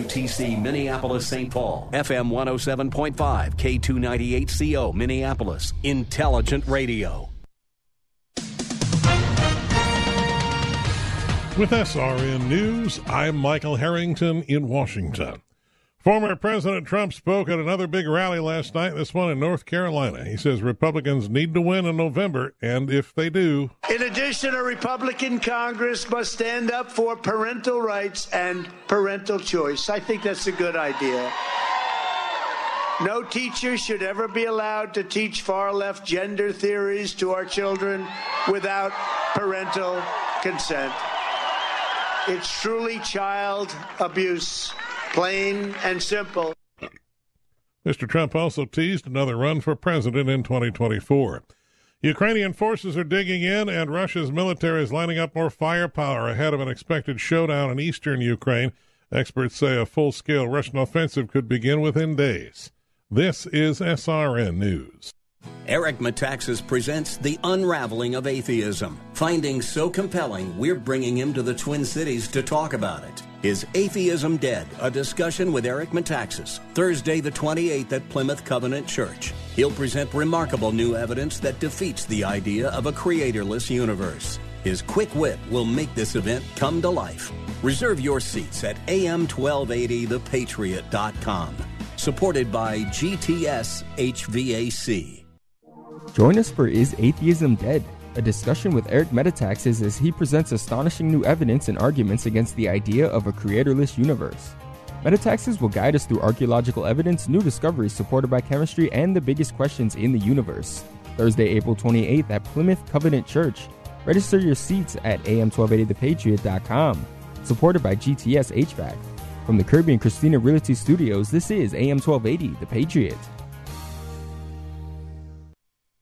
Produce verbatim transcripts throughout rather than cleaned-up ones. U T C Minneapolis Saint Paul, F M one oh seven point five, K two ninety-eight C O Minneapolis, Intelligent Radio. With S R N News, I'm Michael Harrington in Washington. Former President Trump spoke at another big rally last night, this one in North Carolina. He says Republicans need to win in November, and if they do... In addition, a Republican Congress must stand up for parental rights and parental choice. I think that's a good idea. No teacher should ever be allowed to teach far-left gender theories to our children without parental consent. It's truly child abuse. Plain and simple. Mister Trump also teased another run for president in twenty twenty-four. Ukrainian forces are digging in, and Russia's military is lining up more firepower ahead of an expected showdown in eastern Ukraine. Experts say a full-scale Russian offensive could begin within days. This is S R N News. Eric Metaxas presents The Unraveling of Atheism. Findings so compelling, we're bringing him to the Twin Cities to talk about it. Is Atheism Dead? A discussion with Eric Metaxas, Thursday the twenty-eighth at Plymouth Covenant Church. He'll present remarkable new evidence that defeats the idea of a creatorless universe. His quick wit will make this event come to life. Reserve your seats at A M twelve eighty the patriot dot com. Supported by G T S H V A C. Join us for Is Atheism Dead? A discussion with Eric Metaxas as he presents astonishing new evidence and arguments against the idea of a creatorless universe. Metaxas will guide us through archaeological evidence, new discoveries supported by chemistry, and the biggest questions in the universe. Thursday, April twenty-eighth at Plymouth Covenant Church. Register your seats at A M twelve eighty the patriot dot com. Supported by G T S H V A C. From the Kirby and Christina Realty Studios, this is A M twelve eighty, The Patriot.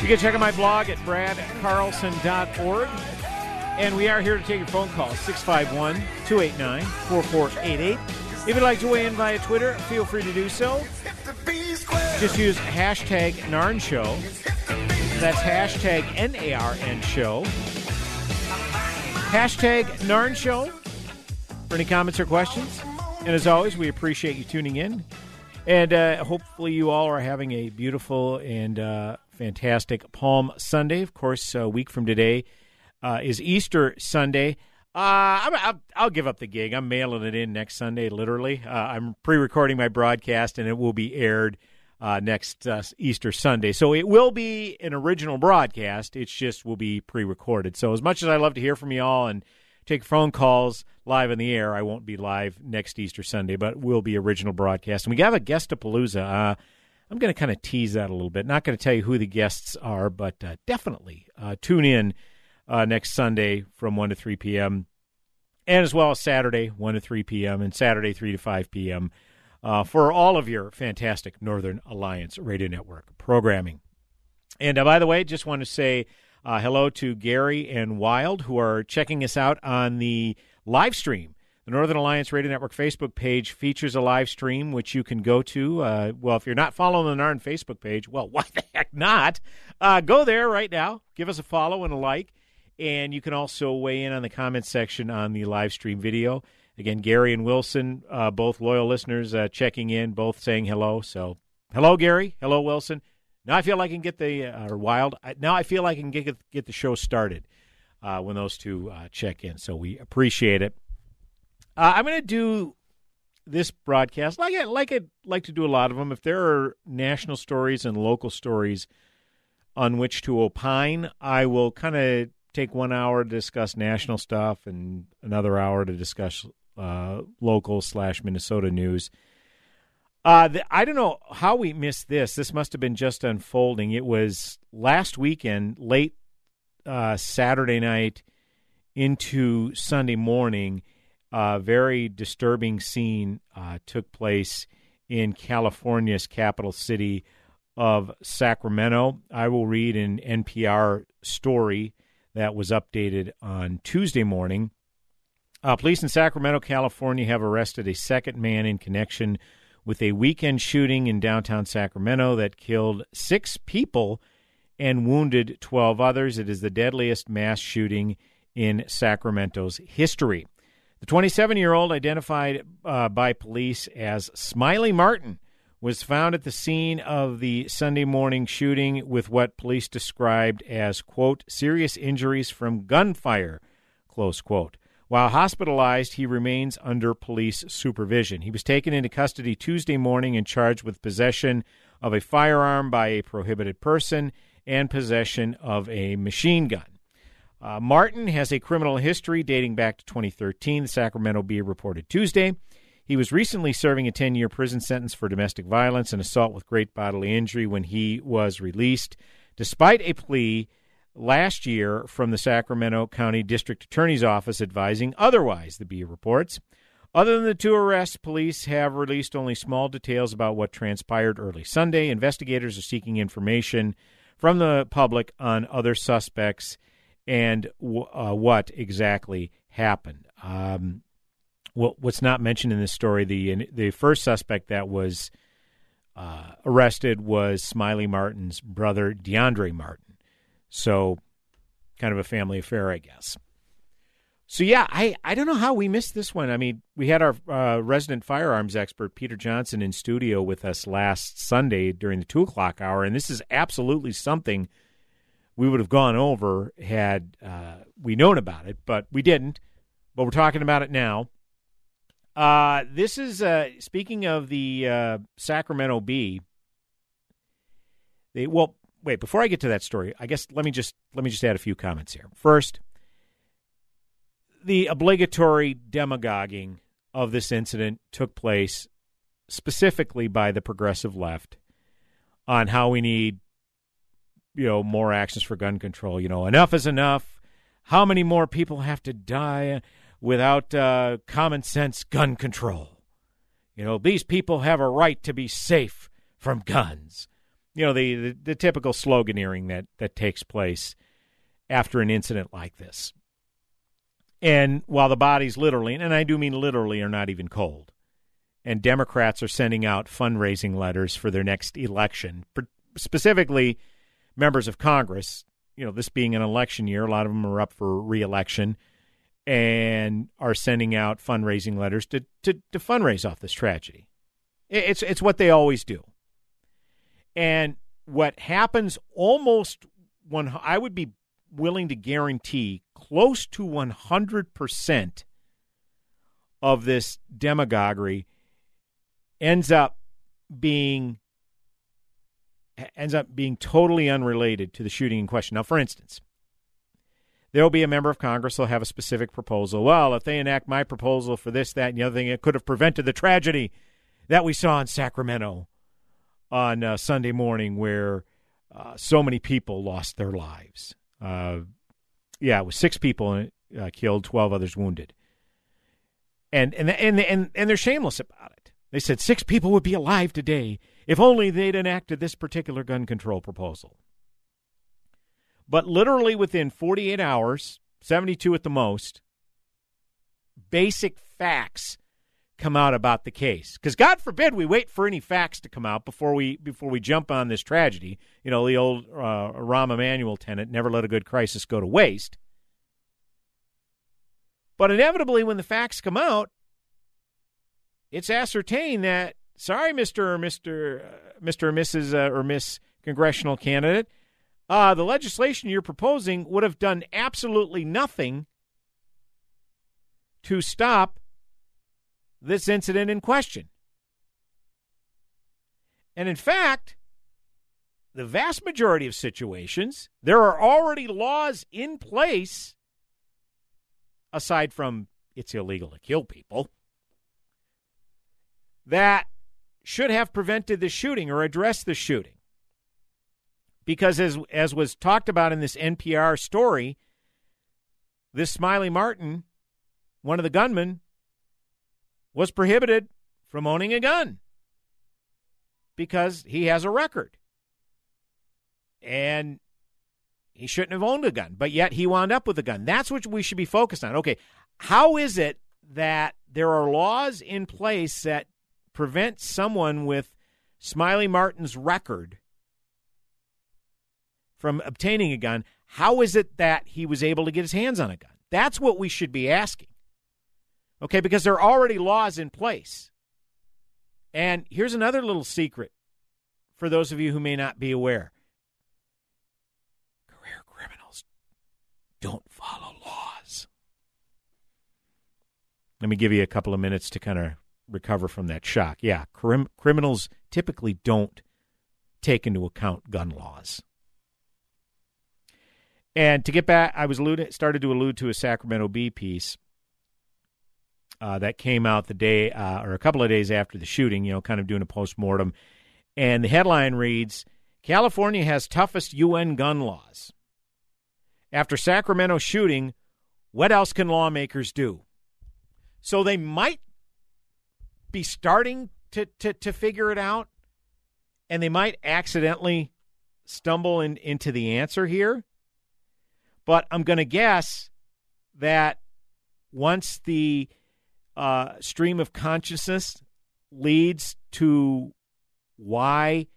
You can check out my blog at brad carlson dot org. And we are here to take your phone call, six five one, two eight nine, four four eight eight. If you'd like to weigh in via Twitter, feel free to do so. Just use hashtag Narn Show. That's hashtag N A R N Show. Hashtag Narn Show for any comments or questions. And as always, we appreciate you tuning in. And uh, hopefully you all are having a beautiful and... Uh, Fantastic Palm Sunday. Of course, a week from today uh, is Easter Sunday. Uh, I'm, I'll, I'll give up the gig. I'm mailing it in next Sunday, literally. Uh, I'm pre-recording my broadcast, and it will be aired uh, next uh, Easter Sunday. So it will be an original broadcast. It just will be pre-recorded. So as much as I love to hear from you all and take phone calls live in the air, I won't be live next Easter Sunday, but will be original broadcast. And we have a guest-a-palooza. Uh I'm going to kind of tease that a little bit. Not going to tell you who the guests are, but uh, definitely uh, tune in uh, next Sunday from one to three p.m. and as well as Saturday, one to three p.m. and Saturday, three to five p.m. Uh, for all of your fantastic Northern Alliance Radio Network programming. And uh, by the way, just want to say uh, hello to Gary and Wild, who are checking us out on the live stream. The Northern Alliance Radio Network Facebook page features a live stream, which you can go to. Uh, well, if you're not following the N A R N Facebook page, well, why the heck not? Uh, go there right now. Give us a follow and a like. And you can also weigh in on the comments section on the live stream video. Again, Gary and Wilson, uh, both loyal listeners uh, checking in, both saying hello. So hello, Gary. Hello, Wilson. Now I feel like I can get the uh, wild. Now I feel like I can get get the show started uh, when those two uh, check in. So we appreciate it. Uh, I'm going to do this broadcast like I like I like to do a lot of them. If there are national stories and local stories on which to opine, I will kind of take one hour to discuss national stuff and another hour to discuss uh, local slash Minnesota news. Uh, the, I don't know how we missed this. This must have been just unfolding. It was last weekend, late uh, Saturday night into Sunday morning. A very disturbing scene uh, took place in California's capital city of Sacramento. I will read an N P R story that was updated on Tuesday morning. Uh, police in Sacramento, California have arrested a second man in connection with a weekend shooting in downtown Sacramento that killed six people and wounded twelve others. It is the deadliest mass shooting in Sacramento's history. The twenty-seven-year-old, identified uh, by police as Smiley Martin, was found at the scene of the Sunday morning shooting with what police described as, quote, serious injuries from gunfire, close quote. While hospitalized, he remains under police supervision. He was taken into custody Tuesday morning and charged with possession of a firearm by a prohibited person and possession of a machine gun. Uh, Martin has a criminal history dating back to twenty thirteen, the Sacramento Bee reported Tuesday. He was recently serving a ten-year prison sentence for domestic violence and assault with great bodily injury when he was released, despite a plea last year from the Sacramento County District Attorney's Office advising otherwise, the Bee reports. Other than the two arrests, police have released only small details about what transpired early Sunday. Investigators are seeking information from the public on other suspects and uh, what exactly happened. Um, what, what's not mentioned in this story, the the first suspect that was uh, arrested was Smiley Martin's brother, DeAndre Martin. So kind of a family affair, I guess. So, yeah, I, I don't know how we missed this one. I mean, we had our uh, resident firearms expert, Peter Johnson, in studio with us last Sunday during the two o'clock hour, and this is absolutely something we would have gone over had uh, we known about it, but we didn't. But we're talking about it now. Uh, this is, uh, speaking of the uh, Sacramento Bee, they, well, wait, before I get to that story, I guess let me just let me just add a few comments here. First, the obligatory demagoguing of this incident took place specifically by the progressive left on how we need, you know, more actions for gun control. You know, enough is enough. How many more people have to die without uh, common sense gun control? You know, these people have a right to be safe from guns. You know, the, the, the typical sloganeering that, that takes place after an incident like this. And while the bodies literally, and I do mean literally, are not even cold, and Democrats are sending out fundraising letters for their next election, specifically members of Congress, you know, this being an election year, a lot of them are up for re-election and are sending out fundraising letters to to, to fundraise off this tragedy. It's, it's what they always do. And what happens almost, one, I would be willing to guarantee, close to one hundred percent of this demagoguery ends up being ends up being totally unrelated to the shooting in question. Now, for instance, there will be a member of Congress who will have a specific proposal. Well, if they enact my proposal for this, that, and the other thing, it could have prevented the tragedy that we saw in Sacramento on uh, Sunday morning where uh, so many people lost their lives. Uh, yeah, it was six people uh, killed, twelve others wounded. And, and, and, and, and they're shameless about it. They said six people would be alive today if only they'd enacted this particular gun control proposal. But literally within forty-eight hours, seventy-two at the most, basic facts come out about the case. Because God forbid we wait for any facts to come out before we before we jump on this tragedy. You know, the old uh, Rahm Emanuel tenet, never let a good crisis go to waste. But inevitably, when the facts come out, it's ascertained that, sorry, Mister or Mister, uh, Mister or Missus Uh, or Miss Congressional candidate, uh, the legislation you're proposing would have done absolutely nothing to stop this incident in question. And in fact, the vast majority of situations, there are already laws in place, aside from it's illegal to kill people, that should have prevented the shooting or addressed the shooting. Because as as was talked about in this N P R story, this Smiley Martin, one of the gunmen, was prohibited from owning a gun because he has a record. And he shouldn't have owned a gun, but yet he wound up with a gun. That's what we should be focused on. Okay, how is it that there are laws in place that prevent someone with Smiley Martin's record from obtaining a gun? How is it that he was able to get his hands on a gun? That's what we should be asking. Okay, because there are already laws in place. And here's another little secret for those of you who may not be aware. Career criminals don't follow laws. Let me give you a couple of minutes to kind of recover from that shock. Yeah, crim- criminals typically don't take into account gun laws. And to get back, I was alluded, started to allude to a Sacramento Bee piece uh, that came out the day uh, or a couple of days after the shooting, you know, kind of doing a postmortem. And the headline reads, California has toughest U N gun laws. After Sacramento shooting, what else can lawmakers do? So they might be starting to, to, to figure it out, and they might accidentally stumble in, into the answer here. But I'm going to guess that once the uh, stream of consciousness leads to why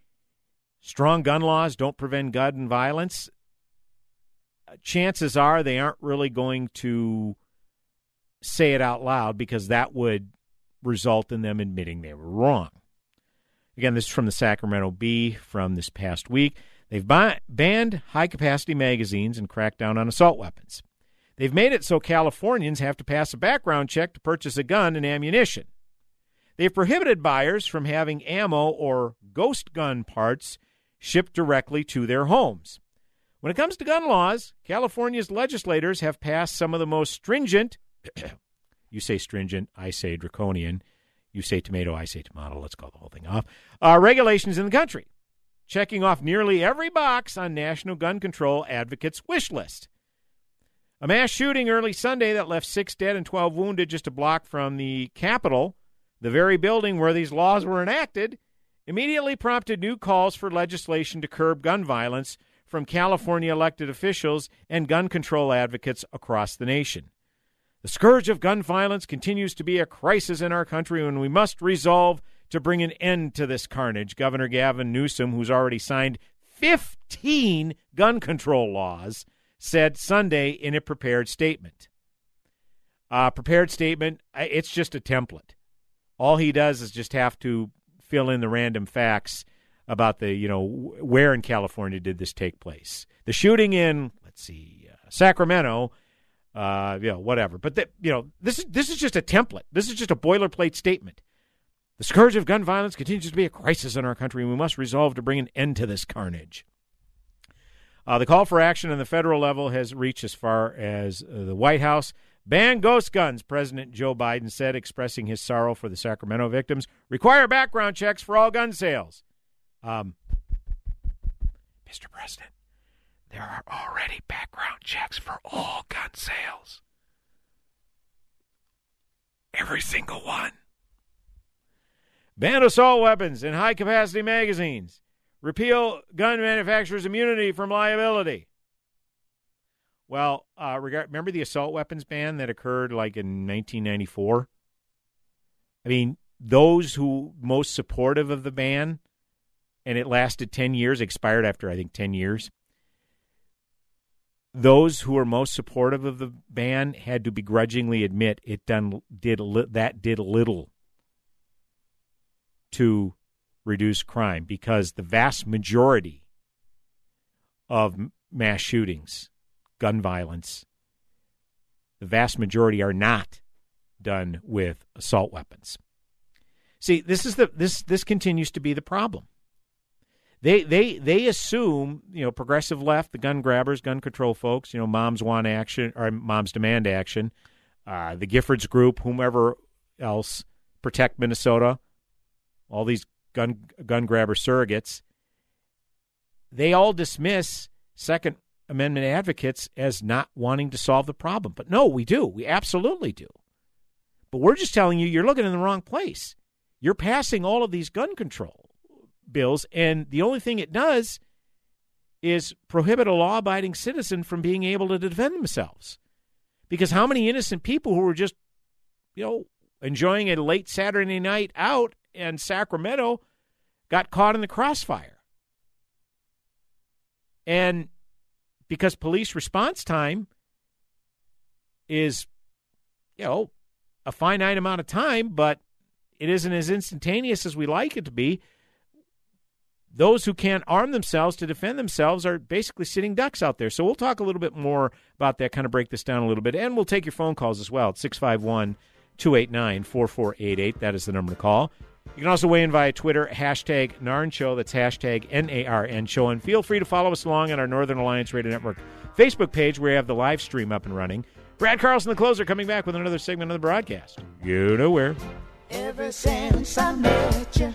strong gun laws don't prevent gun violence, chances are they aren't really going to say it out loud because that would result in them admitting they were wrong. Again, this is from the Sacramento Bee from this past week. They've ban- banned high-capacity magazines and cracked down on assault weapons. They've made it so Californians have to pass a background check to purchase a gun and ammunition. They've prohibited buyers from having ammo or ghost gun parts shipped directly to their homes. When it comes to gun laws, California's legislators have passed some of the most stringent, you say stringent, I say draconian, you say tomato, I say tomato, let's call the whole thing off, uh, regulations in the country, checking off nearly every box on National Gun Control Advocates' wish list. A mass shooting early Sunday that left six dead and twelve wounded just a block from the Capitol, the very building where these laws were enacted, immediately prompted new calls for legislation to curb gun violence from California elected officials and gun control advocates across the nation. The scourge of gun violence continues to be a crisis in our country, and we must resolve to bring an end to this carnage. Governor Gavin Newsom, who's already signed fifteen gun control laws, said Sunday in a prepared statement. Uh, prepared statement, it's just a template. All he does is just have to fill in the random facts about the, you know, where in California did this take place. The shooting in, let's see, uh, Sacramento, uh, you know, whatever. But, the, you know, this is this is just a template. This is just a boilerplate statement. The scourge of gun violence continues to be a crisis in our country, and we must resolve to bring an end to this carnage. Uh, the call for action on the federal level has reached as far as uh, the White House. Ban ghost guns, President Joe Biden said, expressing his sorrow for the Sacramento victims. Require background checks for all gun sales. Um, Mister President, there are already background checks for all gun sales. Every single one. Ban assault weapons and high-capacity magazines. Repeal gun manufacturers' immunity from liability. Well, uh, regard, remember the assault weapons ban that occurred like in nineteen ninety-four? I mean, those who most supportive of the ban, and it lasted ten years, expired after, I think, ten years. Those who were most supportive of the ban had to begrudgingly admit it done did that did little to reduce crime, because the vast majority of mass shootings, gun violence, the vast majority are not done with assault weapons. See, this is the this this continues to be the problem. They they they assume, you know, progressive left, the gun grabbers, gun control folks, you know, moms want action or moms demand action, uh, the Giffords group, whomever else, Protect Minnesota, all these gun gun grabber surrogates. They all dismiss Second Amendment advocates as not wanting to solve the problem, but no, we do, we absolutely do. But we're just telling you, you're looking in the wrong place. You're passing all of these gun control bills, and the only thing it does is prohibit a law-abiding citizen from being able to defend themselves. Because how many innocent people who were just, you know, enjoying a late Saturday night out in Sacramento got caught in the crossfire? And because police response time is, you know, a finite amount of time, but it isn't as instantaneous as we like it to be, those who can't arm themselves to defend themselves are basically sitting ducks out there. So we'll talk a little bit more about that, kind of break this down a little bit, and we'll take your phone calls as well at six five one, two eight nine, four four eight eight. That is the number to call. You can also weigh in via Twitter, hashtag Narn Show. That's hashtag N A R N Show. And feel free to follow us along on our Northern Alliance Radio Network Facebook page, where we have the live stream up and running. Brad Carlson, the closer, coming back with another segment of the broadcast. You know where. Ever since I met you,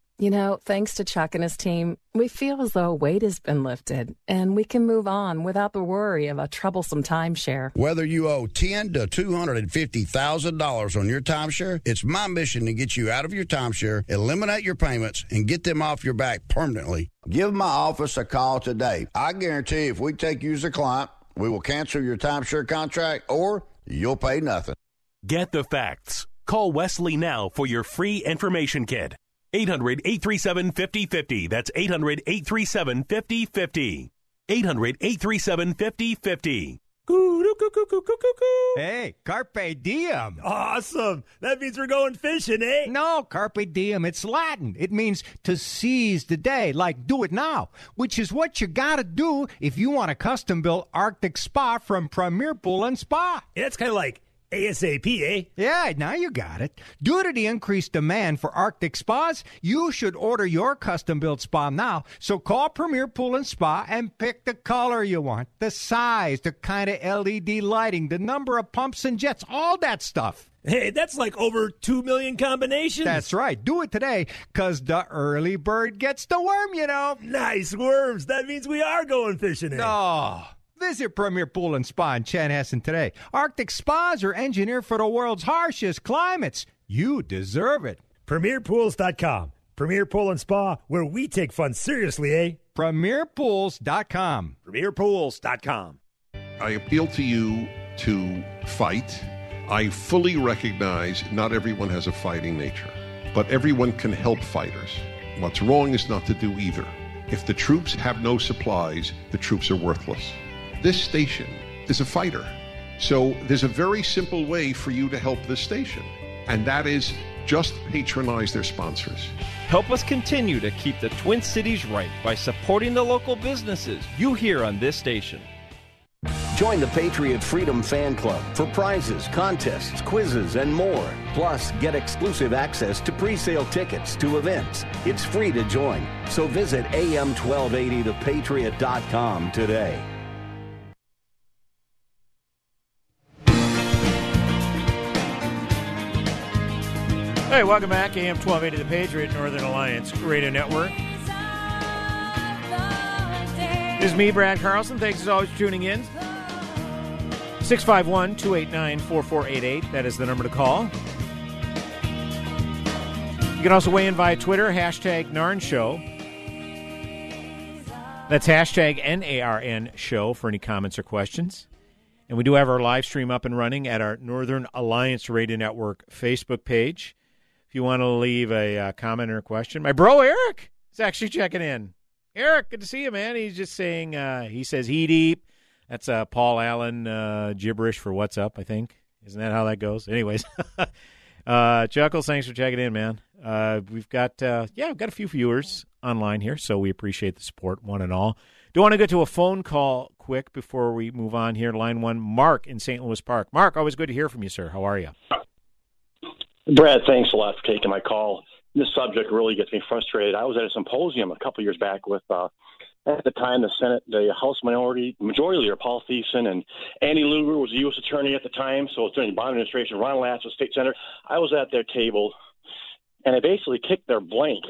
You know, thanks to Chuck and his team, we feel as though a weight has been lifted and we can move on without the worry of a troublesome timeshare. Whether you owe ten thousand dollars to two hundred fifty thousand dollars on your timeshare, it's my mission to get you out of your timeshare, eliminate your payments, and get them off your back permanently. Give my office a call today. I guarantee if we take you as a client, we will cancel your timeshare contract or you'll pay nothing. Get the facts. Call Wesley now for your free information kit. eight hundred, eight three seven, five oh five oh. That's eight hundred, eight three seven, five oh five oh. eight hundred, eight three seven, five oh five oh. Hey, carpe diem. Awesome. That means we're going fishing, eh? No, carpe diem. It's Latin. It means to seize the day, like do it now, which is what you got to do if you want a custom-built Arctic spa from Premier Pool and Spa. Yeah, it's kind of like ASAP, eh? Yeah, now you got it. Due to the increased demand for Arctic spas, you should order your custom-built spa now. So call Premier Pool and Spa and pick the color you want, the size, the kind of L E D lighting, the number of pumps and jets, all that stuff. Hey, that's like over two million combinations. That's right. Do it today, because the early bird gets the worm, you know. Nice worms. That means we are going fishing, eh? No. Visit Premier Pool and Spa in Chanhassen today. Arctic spas are engineered for the world's harshest climates. You deserve it. Premier Pools dot com. Premier Pool and Spa, where we take fun seriously, eh? Premier Pools dot com. Premier Pools dot com. I appeal to you to fight. I fully recognize not everyone has a fighting nature, but everyone can help fighters. What's wrong is not to do either. If the troops have no supplies, the troops are worthless. This station is a fighter. So there's a very simple way for you to help this station, and that is just patronize their sponsors. Help us continue to keep the Twin Cities right by supporting the local businesses you hear on this station. Join the Patriot Freedom Fan Club for prizes, contests, quizzes, and more. Plus, get exclusive access to pre-sale tickets to events. It's free to join. So visit a m twelve eighty the patriot dot com today. Hey, welcome back. A M twelve eighty The Patriot, Northern Alliance Radio Network. This is me, Brad Carlson. Thanks as always for tuning in. six five one, two eight nine, four four eight eight. That is the number to call. You can also weigh in via Twitter, hashtag Narn Show. That's hashtag N A R N Show for any comments or questions. And we do have our live stream up and running at our Northern Alliance Radio Network Facebook page. If you want to leave a uh, comment or a question, my bro Eric is actually checking in. Eric, good to see you, man. He's just saying, uh, he says he deep. That's uh, Paul Allen uh, gibberish for what's up, I think. Isn't that how that goes? Anyways, uh, Chuckles, thanks for checking in, man. Uh, we've got, uh, yeah, we've got a few viewers online here, so we appreciate the support, one and all. Do want to get to a phone call quick before we move on here. Line one, Mark in Saint Louis Park. Mark, always good to hear from you, sir. How are you? Brad, thanks a lot for taking my call. This subject really gets me frustrated. I was at a symposium a couple years back with, uh, at the time, the Senate, the House Minority Majority Leader Paul Thiessen, and Andy Lugar was the U S Attorney at the time, so it's during the Obama administration. Ron Latz was State Senator. I was at their table, and I basically kicked their blank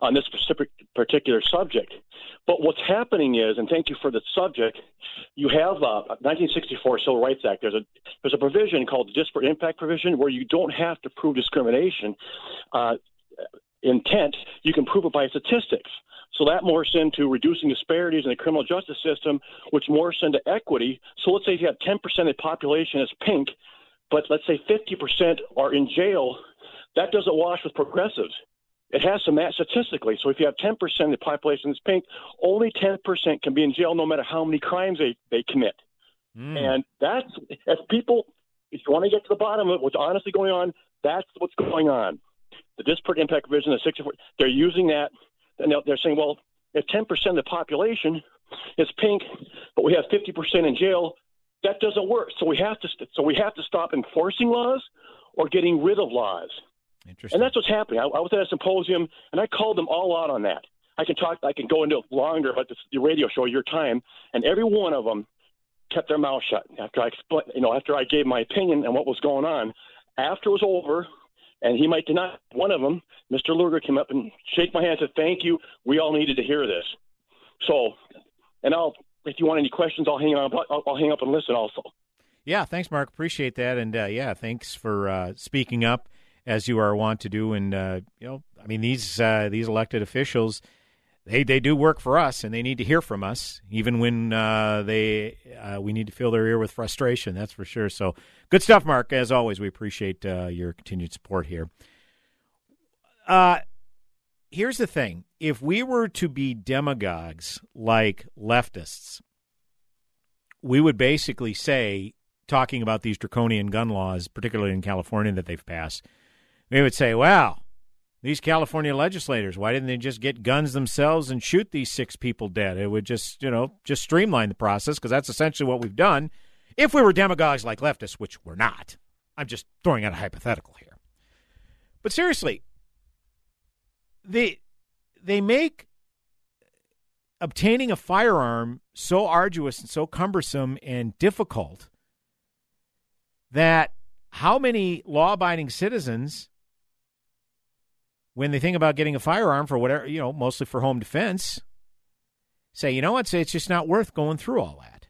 on this specific particular subject. But what's happening is, and thank you for the subject, you have uh, nineteen sixty-four Civil Rights Act. There's a there's a provision called the disparate impact provision where you don't have to prove discrimination uh, intent. You can prove it by statistics. So that morphs into reducing disparities in the criminal justice system, which morphs into equity. So let's say you have ten percent of the population is pink, but let's say fifty percent are in jail. That doesn't wash with progressives. It has to match statistically. So if you have ten percent of the population is pink, only ten percent can be in jail no matter how many crimes they, they commit. Mm. And that's, if people, if you want to get to the bottom of what's honestly going on, that's what's going on. The disparate impact provision, the sixty-four, they're using that. And they're saying, well, if ten percent of the population is pink, but we have fifty percent in jail, that doesn't work. So we have to, so we have to stop enforcing laws or getting rid of laws. And that's what's happening. I, I was at a symposium, and I called them all out on that. I can talk. I can go into longer, but this, the radio show, your time, and every one of them kept their mouth shut after I explained. You know, after I gave my opinion and what was going on. After it was over, and he might deny one of them, Mister Lugar came up and shake my hand and said, "Thank you. We all needed to hear this." So, and I'll if you want any questions, I'll hang on. I'll, I'll hang up and listen also. Yeah, thanks, Mark. Appreciate that, and uh, yeah, thanks for uh, speaking up, as you are wont to do. And, uh, you know, I mean, these uh, these elected officials, they, they do work for us, and they need to hear from us, even when uh, they uh, we need to fill their ear with frustration, that's for sure. So good stuff, Mark. As always, we appreciate uh, your continued support here. Uh, here's the thing. If we were to be demagogues like leftists, we would basically say, talking about these draconian gun laws, particularly in California, that they've passed, they would say, wow, these California legislators, why didn't they just get guns themselves and shoot these six people dead? It would just, you know, just streamline the process, because that's essentially what we've done. If we were demagogues like leftists, which we're not, I'm just throwing out a hypothetical here. But seriously, they, they make obtaining a firearm so arduous and so cumbersome and difficult that how many law-abiding citizens, when they think about getting a firearm for whatever, you know, mostly for home defense, say, you know what, say it's just not worth going through all that.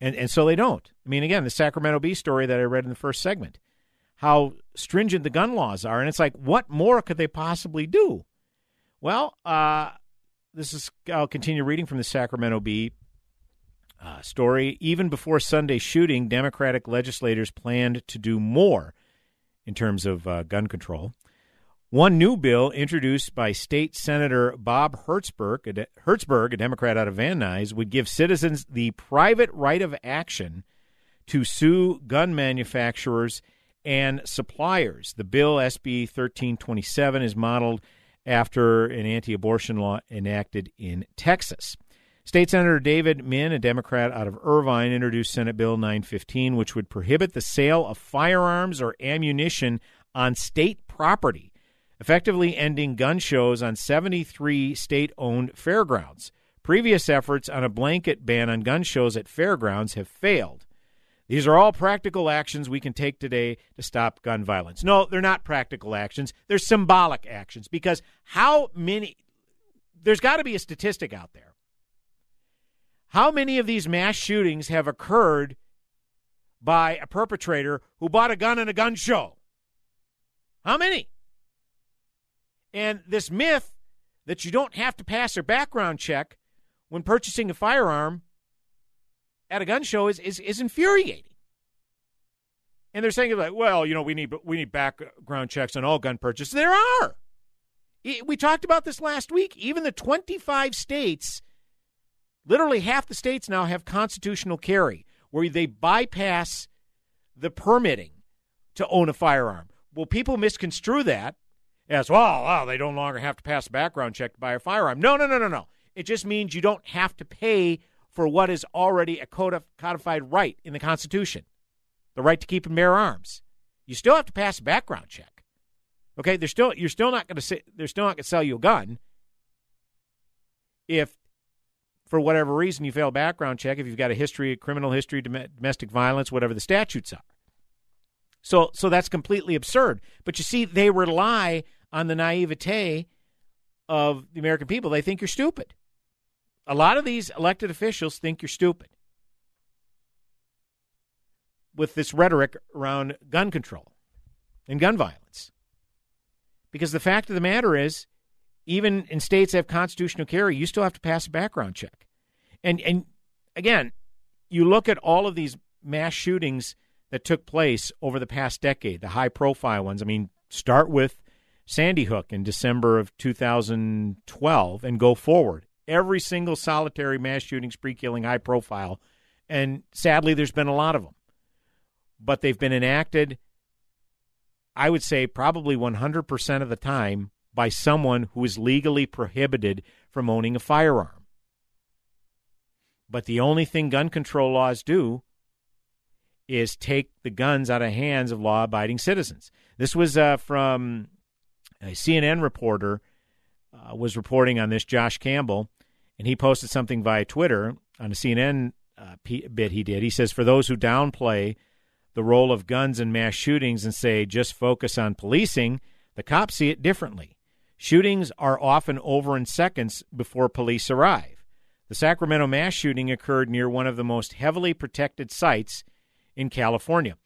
And and so they don't. I mean, again, the Sacramento Bee story that I read in the first segment, how stringent the gun laws are. And it's like, what more could they possibly do? Well, uh, this is, I'll continue reading from the Sacramento Bee Uh, story. Even before Sunday shooting, Democratic legislators planned to do more in terms of uh, gun control. One new bill introduced by State Senator Bob Hertzberg, a, De- Hertzberg, a Democrat out of Van Nuys, would give citizens the private right of action to sue gun manufacturers and suppliers. The bill, S B thirteen twenty-seven, is modeled after an anti-abortion law enacted in Texas. State Senator David Min, a Democrat out of Irvine, introduced Senate Bill nine fifteen, which would prohibit the sale of firearms or ammunition on state property, effectively ending gun shows on seventy-three state-owned fairgrounds. Previous efforts on a blanket ban on gun shows at fairgrounds have failed. These are all practical actions we can take today to stop gun violence. No, they're not practical actions. They're symbolic actions, because how many – there's got to be a statistic out there. How many of these mass shootings have occurred by a perpetrator who bought a gun in a gun show? How many? And this myth that you don't have to pass a background check when purchasing a firearm at a gun show is is, is infuriating. And they're saying, like, well, you know, we need we need background checks on all gun purchases. There are. We talked about this last week. Even the twenty-five states. Literally half the states now have constitutional carry, where they bypass the permitting to own a firearm. Well, people misconstrue that as, well, well, they no longer have to pass a background check to buy a firearm. No, no, no, no, no. It just means you don't have to pay for what is already a codified right in the Constitution, the right to keep and bear arms. You still have to pass a background check. Okay, they're still you're still not going to they're still not going to sell you a gun if, for whatever reason, you fail a background check, if you've got a history, a criminal history, domestic violence, whatever the statutes are. So so that's completely absurd. But you see, they rely on the naivete of the American people. They think you're stupid. A lot of these elected officials think you're stupid with this rhetoric around gun control and gun violence. Because the fact of the matter is, even in states that have constitutional carry, you still have to pass a background check. And, and again, you look at all of these mass shootings that took place over the past decade, the high-profile ones. I mean, start with Sandy Hook in December of two thousand twelve and go forward. Every single solitary mass shooting, spree killing, high profile. And sadly, there's been a lot of them. But they've been enacted, I would say, probably one hundred percent of the time by someone who is legally prohibited from owning a firearm. But the only thing gun control laws do is take the guns out of hands of law-abiding citizens. This was uh, from a C N N reporter, uh, was reporting on this, Josh Campbell, and he posted something via Twitter on a C N N uh, bit he did. He says, for those who downplay the role of guns in mass shootings and say just focus on policing, the cops see it differently. Shootings are often over in seconds before police arrive. The Sacramento mass shooting occurred near one of the most heavily protected sites in California.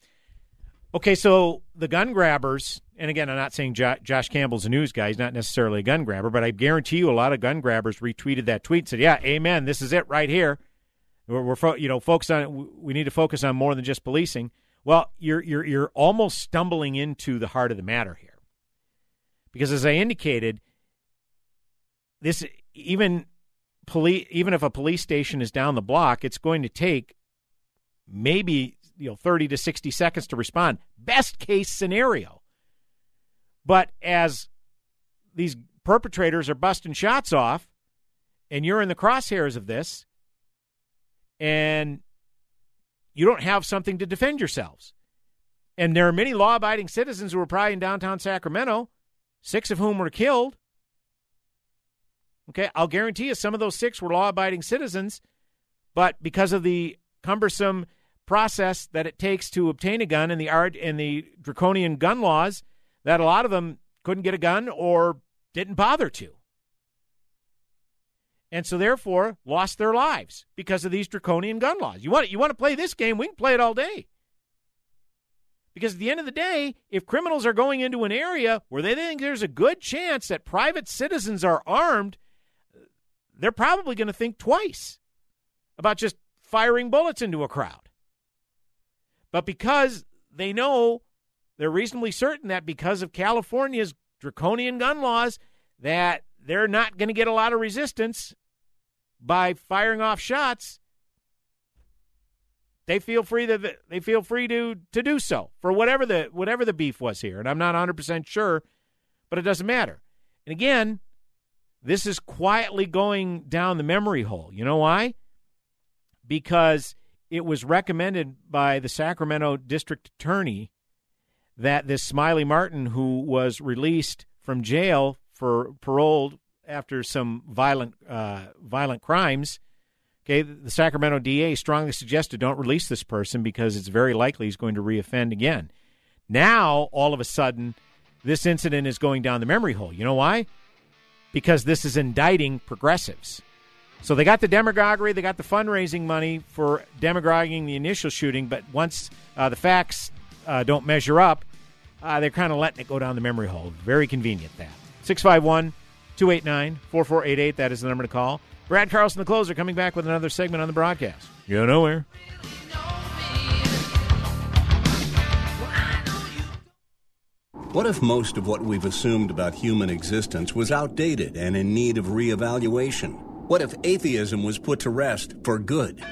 Okay, so the gun grabbers, and again, I'm not saying Jo- Josh Campbell's a news guy. He's not necessarily a gun grabber, but I guarantee you a lot of gun grabbers retweeted that tweet and said, yeah, amen, this is it right here. We're, we're fo- you know, focus on. We need to focus on more than just policing. Well, you're you're you're almost stumbling into the heart of the matter here. Because as I indicated, this even police, even if a police station is down the block, it's going to take maybe you know thirty to sixty seconds to respond. Best case scenario. But as these perpetrators are busting shots off, and you're in the crosshairs of this, and you don't have something to defend yourselves, and there are many law-abiding citizens who are probably in downtown Sacramento, six of whom were killed. Okay, I'll guarantee you some of those six were law-abiding citizens, but because of the cumbersome process that it takes to obtain a gun and the art and the draconian gun laws, that a lot of them couldn't get a gun or didn't bother to. And so therefore lost their lives because of these draconian gun laws. You want you want to play this game, we can play it all day. Because at the end of the day, if criminals are going into an area where they think there's a good chance that private citizens are armed, they're probably going to think twice about just firing bullets into a crowd. But because they know, they're reasonably certain that because of California's draconian gun laws, that they're not going to get a lot of resistance by firing off shots, They feel free to they feel free to to do so for whatever the whatever the beef was here, and I'm not one hundred percent sure, but it doesn't matter. And again, this is quietly going down the memory hole. You know why? Because it was recommended by the Sacramento district attorney that this Smiley Martin, who was released from jail for paroled after some violent uh, violent crimes, okay, the Sacramento D A strongly suggested don't release this person because it's very likely he's going to reoffend again. Now, all of a sudden, this incident is going down the memory hole. You know why? Because this is indicting progressives. So they got the demagoguery, they got the fundraising money for demagoguing the initial shooting, but once uh, the facts uh, don't measure up, Uh, they're kind of letting it go down the memory hole. Very convenient, that. six five one, two eight nine, four four eight eight. That is the number to call. Brad Carlson, the closer, coming back with another segment on the broadcast. You're nowhere. What if most of what we've assumed about human existence was outdated and in need of reevaluation? What if atheism was put to rest for good?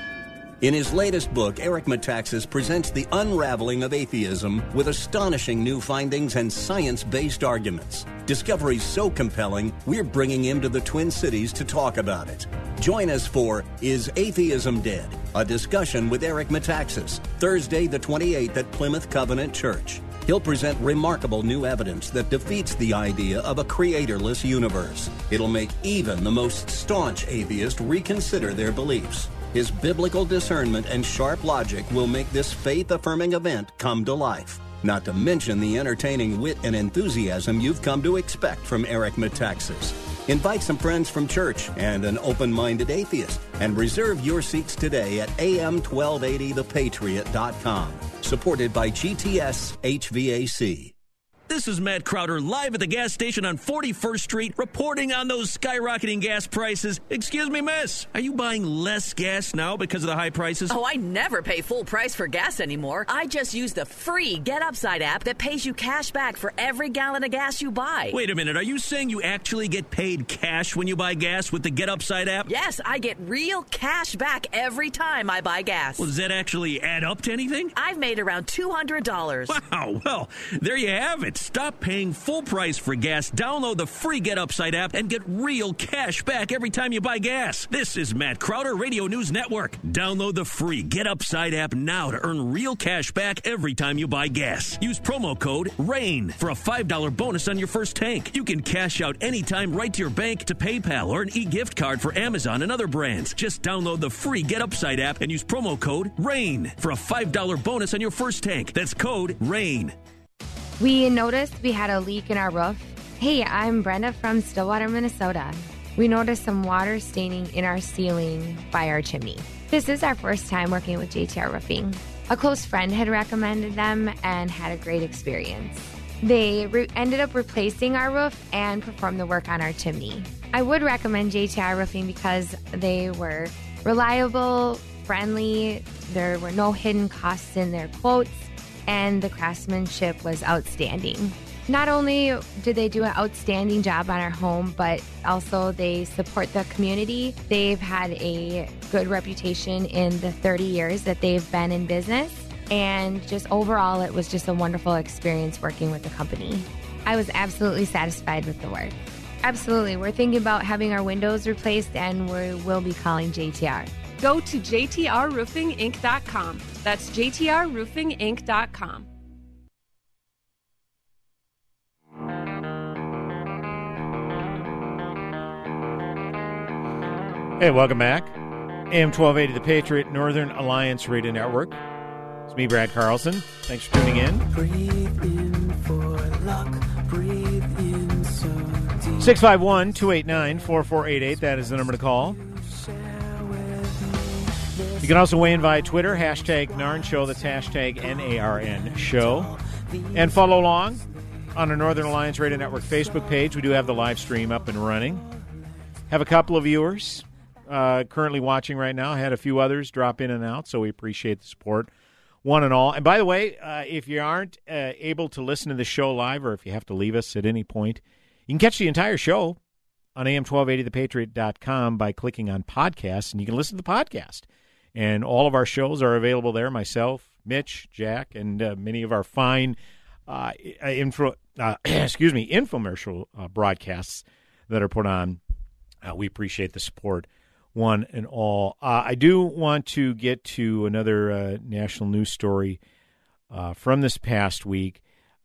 In his latest book, Eric Metaxas presents the unraveling of atheism with astonishing new findings and science-based arguments. Discoveries so compelling, we're bringing him to the Twin Cities to talk about it. Join us for Is Atheism Dead? A discussion with Eric Metaxas, Thursday the twenty-eighth at Plymouth Covenant Church. He'll present remarkable new evidence that defeats the idea of a creatorless universe. It'll make even the most staunch atheist reconsider their beliefs. His biblical discernment and sharp logic will make this faith-affirming event come to life. Not to mention the entertaining wit and enthusiasm you've come to expect from Eric Metaxas. Invite some friends from church and an open-minded atheist and reserve your seats today at a m twelve eighty the patriot dot com. Supported by G T S H V A C. This is Matt Crowder live at the gas station on forty-first street reporting on those skyrocketing gas prices. Excuse me, miss. Are you buying less gas now because of the high prices? Oh, I never pay full price for gas anymore. I just use the free GetUpside app that pays you cash back for every gallon of gas you buy. Wait a minute. Are you saying you actually get paid cash when you buy gas with the GetUpside app? Yes, I get real cash back every time I buy gas. Well, does that actually add up to anything? I've made around two hundred dollars. Wow. Well, there you have it. Stop paying full price for gas. Download the free GetUpside app and get real cash back every time you buy gas. This is Matt Crowder, Radio News Network. Download the free GetUpside app now to earn real cash back every time you buy gas. Use promo code RAIN for a five dollars bonus on your first tank. You can cash out anytime right to your bank, to PayPal, or an e-gift card for Amazon and other brands. Just download the free GetUpside app and use promo code RAIN for a five dollars bonus on your first tank. That's code RAIN. We noticed we had a leak in our roof. Hey, I'm Brenda from Stillwater, Minnesota. We noticed some water staining in our ceiling by our chimney. This is our first time working with J T R Roofing. A close friend had recommended them and had a great experience. They re- ended up replacing our roof and performed the work on our chimney. I would recommend J T R Roofing because they were reliable, friendly, there were no hidden costs in their quotes, and the craftsmanship was outstanding. Not only did they do an outstanding job on our home, but also they support the community. They've had a good reputation in the thirty years that they've been in business. And just overall, it was just a wonderful experience working with the company. I was absolutely satisfied with the work. Absolutely. We're thinking about having our windows replaced, and we will be calling J T R. Go to J T R Roofing Inc dot com. That's J T R Roofing Inc dot com. Hey, welcome back. A M twelve eighty, The Patriot, Northern Alliance Radio Network. It's me, Brad Carlson. Thanks for tuning in. Breathe in for luck. Breathe in so deep. six five one, two eight nine, four four eight eight. That is the number to call. You can also weigh in via Twitter, hashtag Narn Show, that's hashtag N A R N Show. And follow along on our Northern Alliance Radio Network Facebook page. We do have the live stream up and running. Have a couple of viewers uh, currently watching right now. I had a few others drop in and out, so we appreciate the support, one and all. And by the way, uh, if you aren't uh, able to listen to the show live, or if you have to leave us at any point, you can catch the entire show on A M twelve eighty the patriot dot com by clicking on podcasts, and you can listen to the podcast. And all of our shows are available there, myself, Mitch, Jack, and uh, many of our fine uh, info, uh, excuse me, infomercial uh, broadcasts that are put on Uh, we appreciate the support, one and all. Uh, I do want to get to another uh, national news story uh, from this past week.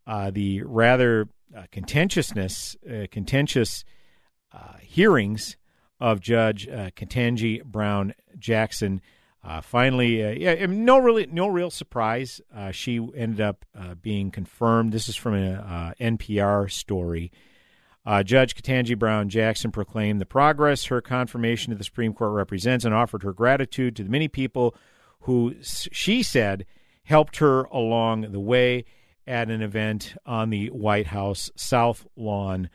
Uh, the rather uh, contentiousness, uh, contentious uh, hearings of Judge uh, Ketanji Brown Jackson. Uh, finally, uh, yeah, no really, no real surprise. Uh, she ended up uh, being confirmed. This is from an uh, N P R story. Uh, Judge Ketanji Brown Jackson proclaimed the progress her confirmation to the Supreme Court represents and offered her gratitude to the many people who, she said, helped her along the way at an event on the White House South Lawn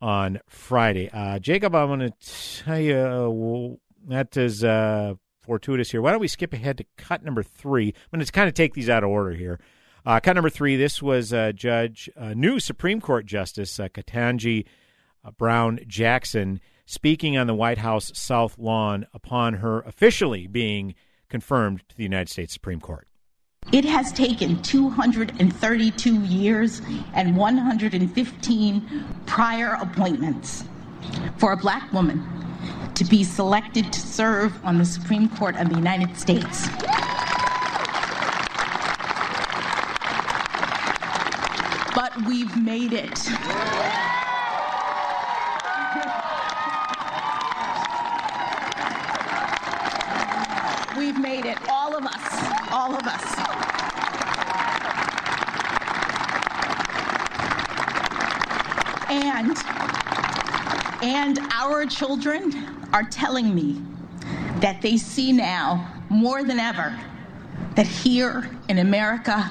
on Friday. Uh, Jacob, I'm going to tell you uh, well, that is uh, fortuitous here. Why don't we skip ahead to cut number three? I'm going to kind of take these out of order here. Uh, cut number three, this was uh, Judge, uh, new Supreme Court Justice uh, Ketanji uh, Brown Jackson speaking on the White House South Lawn upon her officially being confirmed to the United States Supreme Court. It has taken two hundred thirty-two years and one hundred fifteen prior appointments for a black woman to be selected to serve on the Supreme Court of the United States. But we've made it. We've made it, all of us, all of us. And, and our children are telling me that they see now, more than ever, that here in America,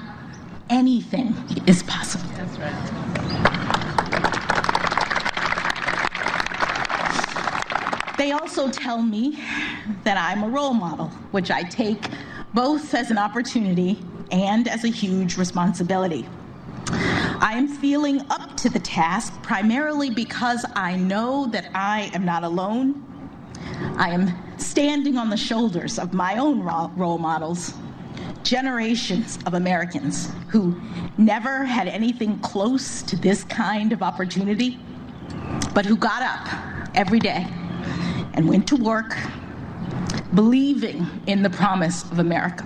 anything is possible. That's right. They also tell me that I'm a role model, which I take both as an opportunity and as a huge responsibility. I am feeling up to the task primarily because I know that I am not alone. I am standing on the shoulders of my own role models, generations of Americans who never had anything close to this kind of opportunity, but who got up every day and went to work believing in the promise of America,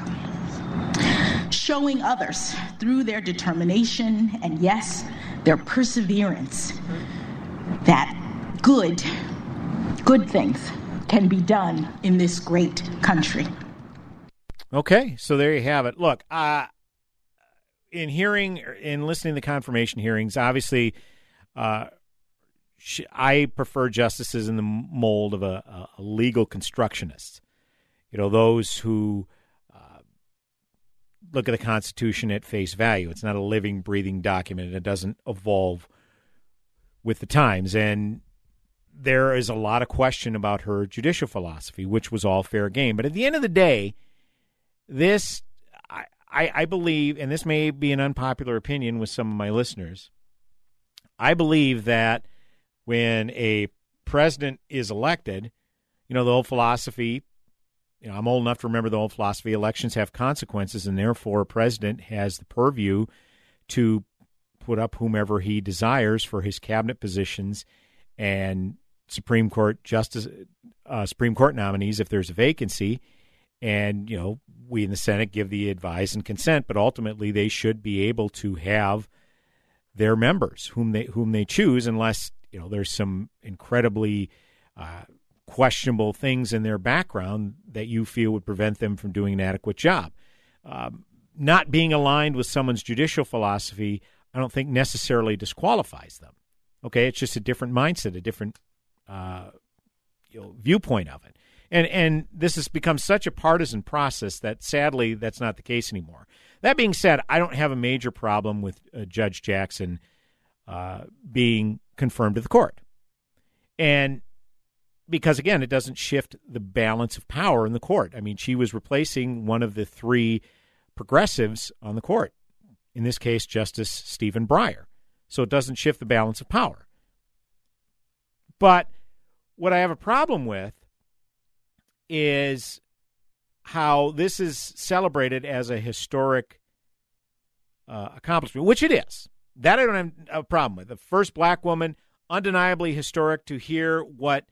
showing others through their determination and, yes, their perseverance that good, good things can be done in this great country. Okay, so there you have it. Look, uh, in hearing, in listening to the confirmation hearings, obviously, uh, she, I prefer justices in the mold of a, a legal constructionist. You know, those who uh, look at the Constitution at face value. It's not a living, breathing document, and it doesn't evolve with the times. And there is a lot of question about her judicial philosophy, which was all fair game. But at the end of the day, This, I, I believe, and this may be an unpopular opinion with some of my listeners, I believe that when a president is elected, you know, the old philosophy, you know, I'm old enough to remember the old philosophy, elections have consequences, and therefore a president has the purview to put up whomever he desires for his cabinet positions and Supreme Court justice, uh, Supreme Court nominees if there's a vacancy. And, you know, we in the Senate give the advice and consent, but ultimately they should be able to have their members whom they whom they choose, unless, you know, there's some incredibly uh, questionable things in their background that you feel would prevent them from doing an adequate job. Um, not being aligned with someone's judicial philosophy, I don't think necessarily disqualifies them. Okay, it's just a different mindset, a different uh, you know, viewpoint of it. And and this has become such a partisan process that, sadly, that's not the case anymore. That being said, I don't have a major problem with uh, Judge Jackson uh, being confirmed to the court. And because, again, it doesn't shift the balance of power in the court. I mean, she was replacing one of the three progressives on the court, in this case, Justice Stephen Breyer. So it doesn't shift the balance of power. But what I have a problem with is how this is celebrated as a historic uh, accomplishment, which it is. That I don't have a problem with. The first black woman, undeniably historic, to hear what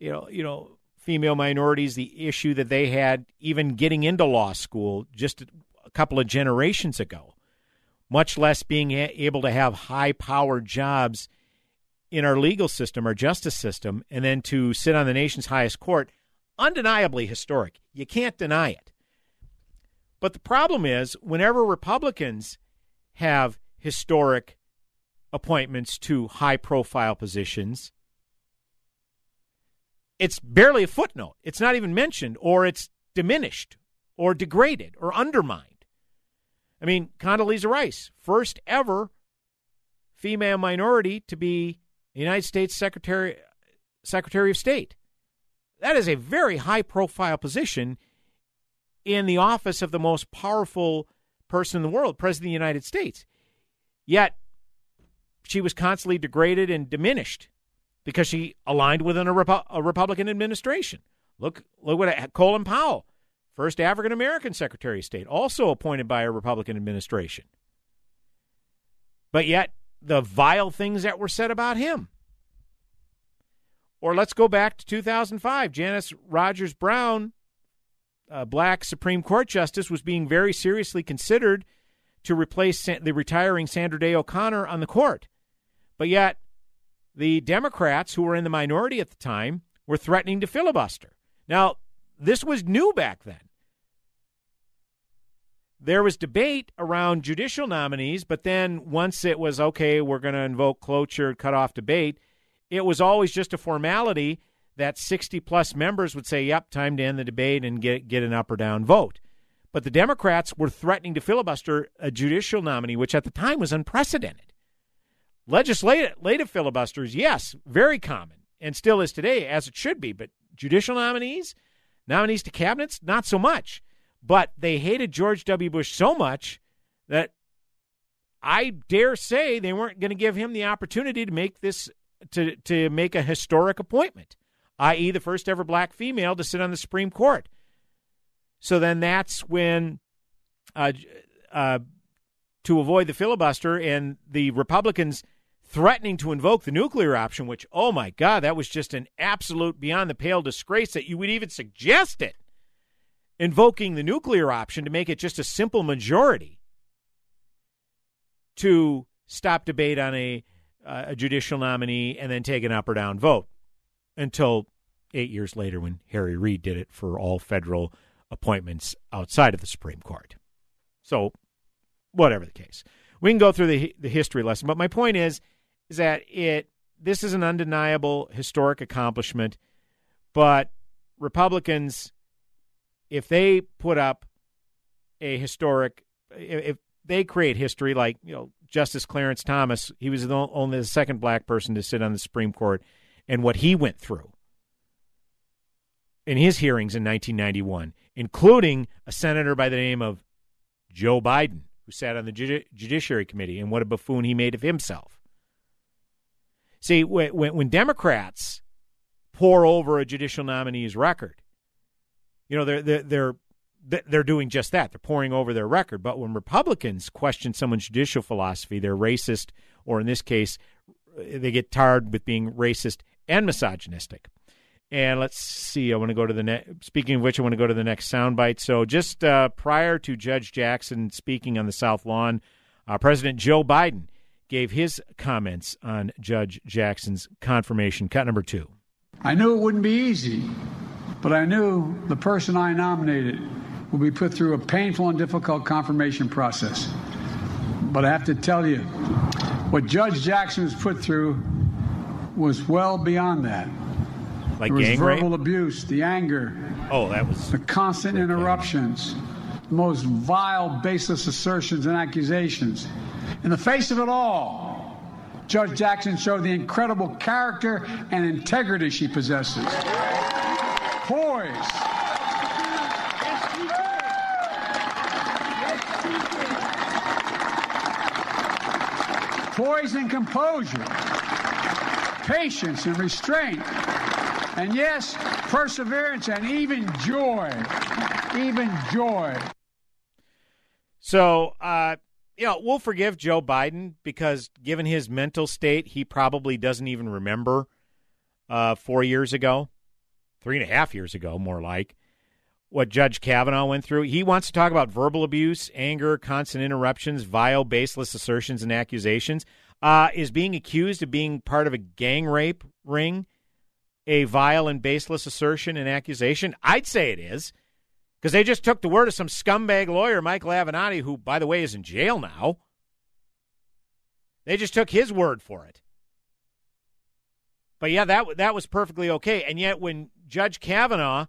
you know, you know, female minorities, the issue that they had even getting into law school just a couple of generations ago, much less being able to have high-powered jobs in our legal system, our justice system, and then to sit on the nation's highest court, undeniably historic. You can't deny it. But the problem is, whenever Republicans have historic appointments to high-profile positions, it's barely a footnote. It's not even mentioned, or it's diminished, or degraded, or undermined. I mean, Condoleezza Rice, first ever female minority to be United States Secretary Secretary of State. That is a very high-profile position in the office of the most powerful person in the world, President of the United States. Yet, she was constantly degraded and diminished because she aligned with an, a, Repu- a Republican administration. Look, look what Colin Powell, first African-American Secretary of State, also appointed by a Republican administration. But yet, the vile things that were said about him. Or let's go back to two thousand five. Janice Rogers Brown, a black Supreme Court justice, was being very seriously considered to replace the retiring Sandra Day O'Connor on the court. But yet the Democrats, who were in the minority at the time, were threatening to filibuster. Now, this was new back then. There was debate around judicial nominees, but then once it was, okay, we're going to invoke cloture, cut off debate, it was always just a formality that sixty-plus members would say, yep, time to end the debate and get get an up or down vote. But the Democrats were threatening to filibuster a judicial nominee, which at the time was unprecedented. Legislative filibusters, yes, very common, and still is today, as it should be. But judicial nominees, nominees to cabinets, not so much. But they hated George W. Bush so much that I dare say they weren't going to give him the opportunity to make this to to make a historic appointment, that is the first ever black female to sit on the Supreme Court. So then that's when, uh, uh, to avoid the filibuster and the Republicans threatening to invoke the nuclear option, which, oh, my God, that was just an absolute beyond-the-pale disgrace that you would even suggest it, invoking the nuclear option to make it just a simple majority to stop debate on a, uh, a judicial nominee and then take an up or down vote until eight years later when Harry Reid did it for all federal appointments outside of the Supreme Court. So whatever the case, we can go through the the history lesson. But my point is, is that it this is an undeniable historic accomplishment, but Republicans, if they put up a historic, if they create history, like, you know, Justice Clarence Thomas, he was the only the second black person to sit on the Supreme Court, and what he went through in his hearings in nineteen ninety-one, including a senator by the name of Joe Biden, who sat on the Judi- Judiciary Committee, and what a buffoon he made of himself. See, when, when Democrats pour over a judicial nominee's record, you know, they're, they're, they're, they're doing just that. They're pouring over their record. But when Republicans question someone's judicial philosophy, they're racist, or in this case, they get tarred with being racist and misogynistic. And let's see, I want to go to the next, speaking of which, I want to go to the next soundbite. So just uh, prior to Judge Jackson speaking on the South Lawn, uh, President Joe Biden gave his comments on Judge Jackson's confirmation. Cut number two. I knew it wouldn't be easy, but I knew the person I nominated would be put through a painful and difficult confirmation process. But I have to tell you, what Judge Jackson was put through was well beyond that. Like there gang was verbal rape? Abuse, the anger, oh, that was the constant okay. interruptions, the most vile, baseless assertions and accusations. In the face of it all, Judge Jackson showed the incredible character and integrity she possesses. Poise. Poise and composure. Patience and restraint. And yes, perseverance and even joy, even joy. So, uh, you know, we'll forgive Joe Biden because given his mental state, he probably doesn't even remember uh, four years ago three and a half years ago, more like, what Judge Kavanaugh went through. He wants to talk about verbal abuse, anger, constant interruptions, vile, baseless assertions and accusations. Uh, is being accused of being part of a gang rape ring a vile and baseless assertion and accusation? I'd say it is, because they just took the word of some scumbag lawyer, Michael Avenatti, who, by the way, is in jail now. They just took his word for it. But, yeah, that that was perfectly okay. And yet when Judge Kavanaugh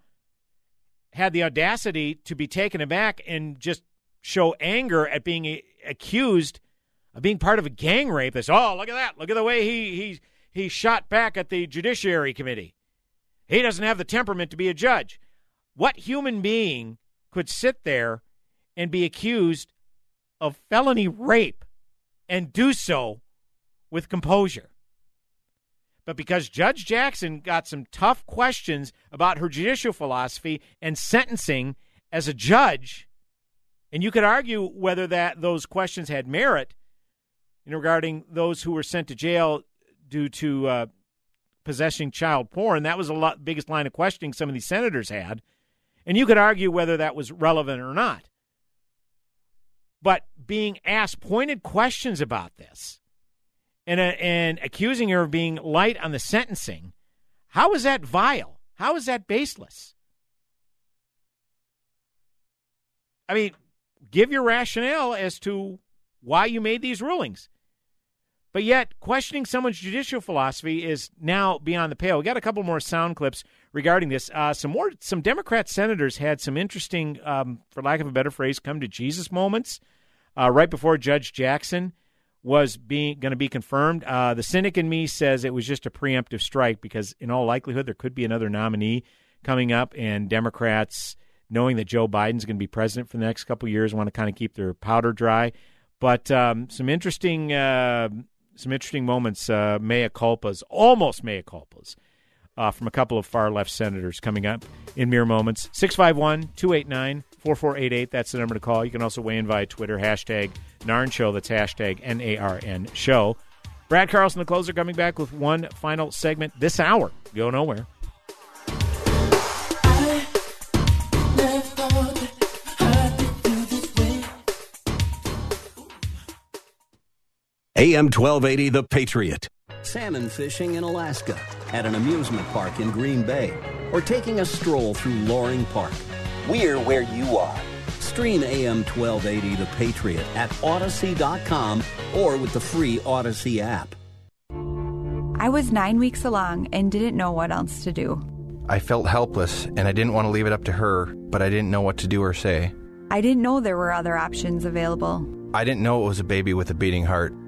had the audacity to be taken aback and just show anger at being a- accused of being part of a gang rape, they said, oh, look at that. Look at the way he he he shot back at the Judiciary Committee. He doesn't have the temperament to be a judge. What human being could sit there and be accused of felony rape and do so with composure? But because Judge Jackson got some tough questions about her judicial philosophy and sentencing as a judge, and you could argue whether that those questions had merit in regarding those who were sent to jail due to uh, possessing child porn, that was the lot, biggest line of questioning some of these senators had, and you could argue whether that was relevant or not. But being asked pointed questions about this, And, uh, and accusing her of being light on the sentencing, how is that vile? How is that baseless? I mean, give your rationale as to why you made these rulings. But yet, questioning someone's judicial philosophy is now beyond the pale. We got a couple more sound clips regarding this. Uh, some more, some Democrat senators had some interesting, um, for lack of a better phrase, come-to-Jesus moments uh, right before Judge Jackson was being going to be confirmed. Uh, the cynic in me says it was just a preemptive strike because in all likelihood there could be another nominee coming up, and Democrats, knowing that Joe Biden's going to be president for the next couple of years, want to kind of keep their powder dry. But um, some interesting uh, some interesting moments, uh, mea culpas, almost mea culpas, uh, from a couple of far-left senators coming up in mere moments. six five one, two eight nine, four four eight eight. That's the number to call. You can also weigh in via Twitter, hashtag Narn Show. That's hashtag N A R N Show. Brad Carlson, the closer, coming back with one final segment this hour. Go nowhere. A M twelve eighty, The Patriot. Salmon fishing in Alaska, at an amusement park in Green Bay, or taking a stroll through Loring Park. We're where you are. Stream A M twelve eighty The Patriot at Odyssey dot com or with the free Odyssey app. I was nine weeks along and didn't know what else to do. I felt helpless and I didn't want to leave it up to her, but I didn't know what to do or say. I didn't know there were other options available. I didn't know it was a baby with a beating heart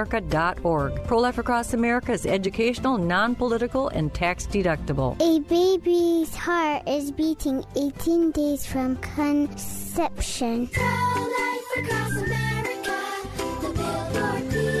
Pro-Life Across America is educational, non-political, and tax-deductible. A baby's heart is beating eighteen days from conception. Pro-Life Across America, the Billboard People.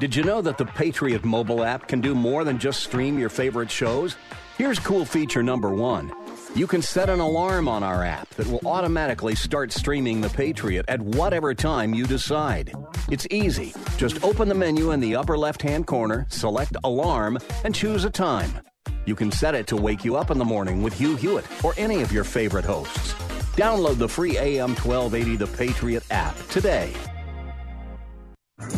Did you know that the Patriot mobile app can do more than just stream your favorite shows? Here's cool feature number one. You can set an alarm on our app that will automatically start streaming The Patriot at whatever time you decide. It's easy. Just open the menu in the upper left-hand corner, select Alarm, and choose a time. You can set it to wake you up in the morning with Hugh Hewitt or any of your favorite hosts. Download the free A M twelve eighty The Patriot app today.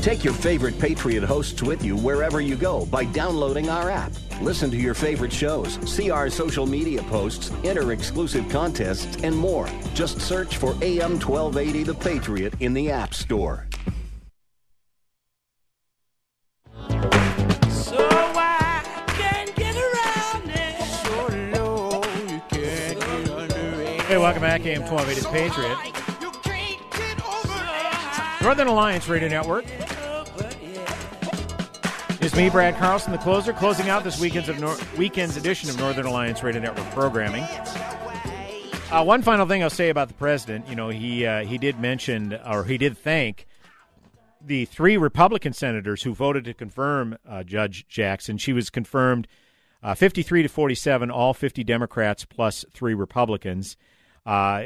Take your favorite Patriot hosts with you wherever you go by downloading our app. Listen to your favorite shows, see our social media posts, enter exclusive contests, and more. Just search for A M twelve eighty The Patriot in the App Store. Hey, welcome back, A M twelve eighty The Patriot. Northern Alliance Radio Network. It's me, Brad Carlson, the closer, closing out this weekend's of Nor- weekend's edition of Northern Alliance Radio Network programming. Uh, one final thing I'll say about the president, you know, he uh, he did mention, or he did thank the three Republican senators who voted to confirm uh, Judge Jackson. She was confirmed uh, fifty-three to forty-seven, all fifty Democrats plus three Republicans. Uh,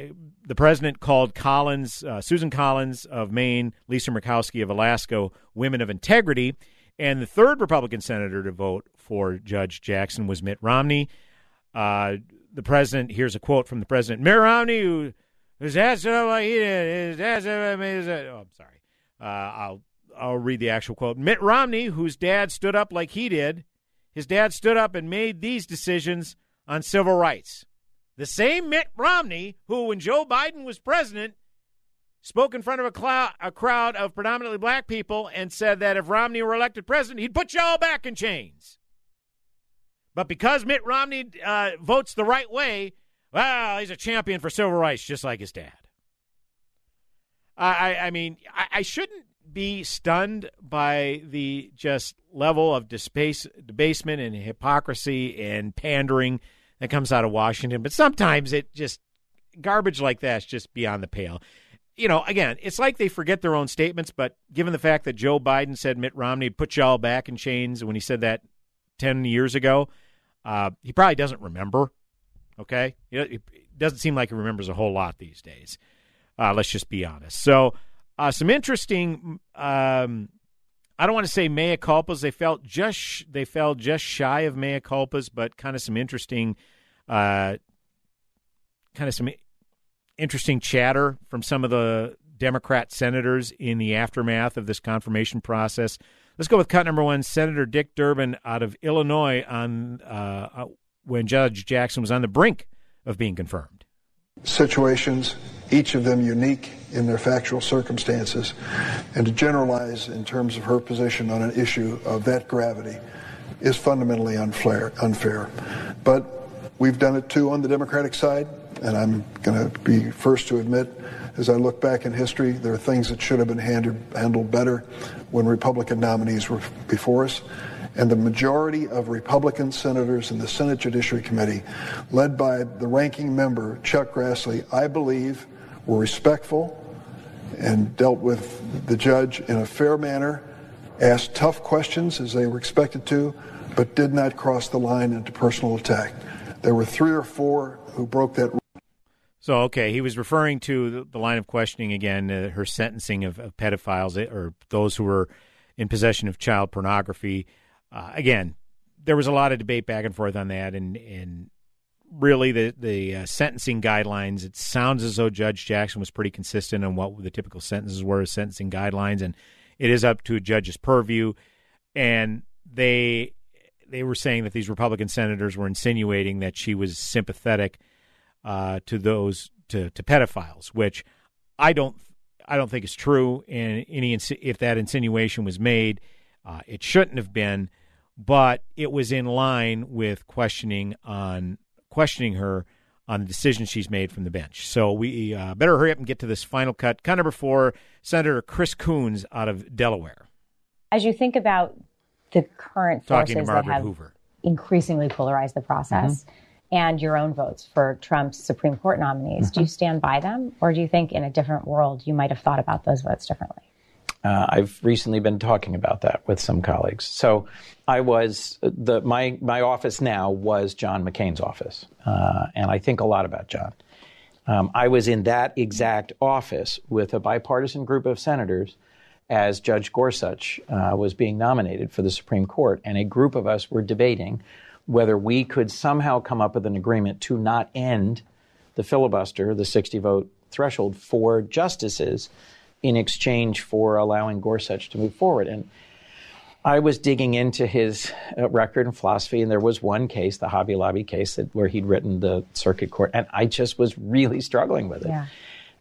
the president called Collins, uh, Susan Collins of Maine, Lisa Murkowski of Alaska, women of integrity. And the third Republican senator to vote for Judge Jackson was Mitt Romney. Uh, the president, here's a quote from the president. Mitt Romney, who is asked what he did, is asked what he did. Oh, I'm sorry. Uh, I'll, I'll read the actual quote. Mitt Romney, whose dad stood up like he did, his dad stood up and made these decisions on civil rights. The same Mitt Romney who, when Joe Biden was president, spoke in front of a, clou- a crowd of predominantly black people and said that if Romney were elected president, he'd put you all back in chains. But because Mitt Romney uh, votes the right way, well, he's a champion for civil rights, just like his dad. I, I mean, I, I shouldn't be stunned by the just level of debase- debasement and hypocrisy and pandering that comes out of Washington, but sometimes it just, garbage like that's just beyond the pale. You know, again, it's like they forget their own statements, but given the fact that Joe Biden said Mitt Romney put y'all back in chains when he said that ten years ago, uh, he probably doesn't remember, okay? It doesn't seem like he remembers a whole lot these days. Uh, let's just be honest. So uh, some interesting, um, I don't want to say mea culpas. They felt just they fell just shy of mea culpas, but kind of some interesting, uh, kind of some interesting chatter from some of the Democrat senators in the aftermath of this confirmation process. Let's go with cut number one, Senator Dick Durbin out of Illinois, on uh, when Judge Jackson was on the brink of being confirmed. Situations, each of them unique in their factual circumstances, and to generalize in terms of her position on an issue of that gravity is fundamentally unfair. But we've done it too on the Democratic side, and I'm going to be first to admit, as I look back in history, there are things that should have been handled, handled better when Republican nominees were before us. And the majority of Republican senators in the Senate Judiciary Committee, led by the ranking member, Chuck Grassley, I believe were respectful and dealt with the judge in a fair manner, asked tough questions as they were expected to, but did not cross the line into personal attack. There were three or four who broke that rule. So, okay, he was referring to the line of questioning again, uh, her sentencing of, of pedophiles or those who were in possession of child pornography. Uh, again, there was a lot of debate back and forth on that, and, and really the, the uh, sentencing guidelines, it sounds as though Judge Jackson was pretty consistent on what the typical sentences were, as sentencing guidelines, and it is up to a judge's purview. And they they were saying that these Republican senators were insinuating that she was sympathetic uh, to those to, to pedophiles, which I don't I don't think is true. And any if that insinuation was made, uh, it shouldn't have been. But it was in line with questioning on questioning her on the decision she's made from the bench. So we uh, better hurry up and get to this final cut. Cut number four, Senator Chris Coons out of Delaware. As you think about the current Talking forces that have Hoover. increasingly polarized the process mm-hmm. and your own votes for Trump's Supreme Court nominees, mm-hmm. do you stand by them, or do you think in a different world you might have thought about those votes differently? Uh, I've recently been talking about that with some colleagues. So I was the my my office now was John McCain's office, uh, and I think a lot about John. Um, I was in that exact office with a bipartisan group of senators as Judge Gorsuch uh, was being nominated for the Supreme Court, and a group of us were debating whether we could somehow come up with an agreement to not end the filibuster, the sixty-vote threshold for justices, in exchange for allowing Gorsuch to move forward. And I was digging into his uh, record and philosophy, and there was one case, the Hobby Lobby case, that where he'd written the circuit court, and I just was really struggling with it. Yeah.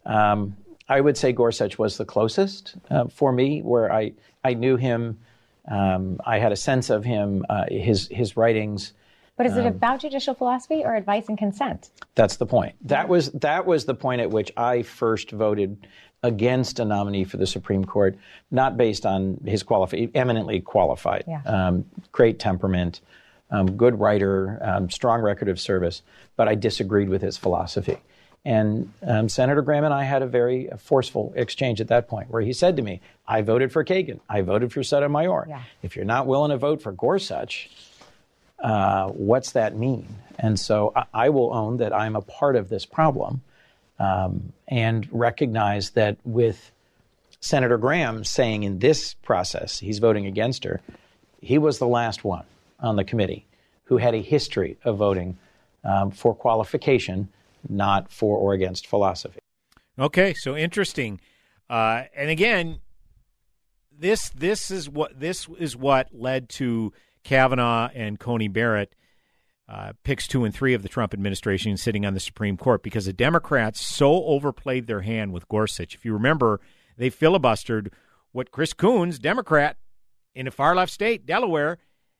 Um, I would say Gorsuch was the closest uh, for me, where I, I knew him, um, I had a sense of him, uh, his his writings. But is it um, about judicial philosophy or advice and consent? That's the point. That was that was the point at which I first voted against a nominee for the Supreme Court, not based on his qualifi- eminently qualified, yeah. um, great temperament, um, good writer, um, strong record of service, but I disagreed with his philosophy. And um, Senator Graham and I had a very forceful exchange at that point where he said to me, I voted for Kagan, I voted for Sotomayor. Yeah. If you're not willing to vote for Gorsuch, uh, what's that mean? And so I-, I will own that I'm a part of this problem. Um, and recognize that with Senator Graham saying in this process he's voting against her, he was the last one on the committee who had a history of voting um, for qualification, not for or against philosophy. Okay, so interesting. Uh, and again, this this is what this is what led to Kavanaugh and Coney Barrett. Uh, picks two and three of the Trump administration sitting on the Supreme Court, because the Democrats so overplayed their hand with Gorsuch. If you remember, they filibustered what Chris Coons, Democrat in a far left state, Delaware,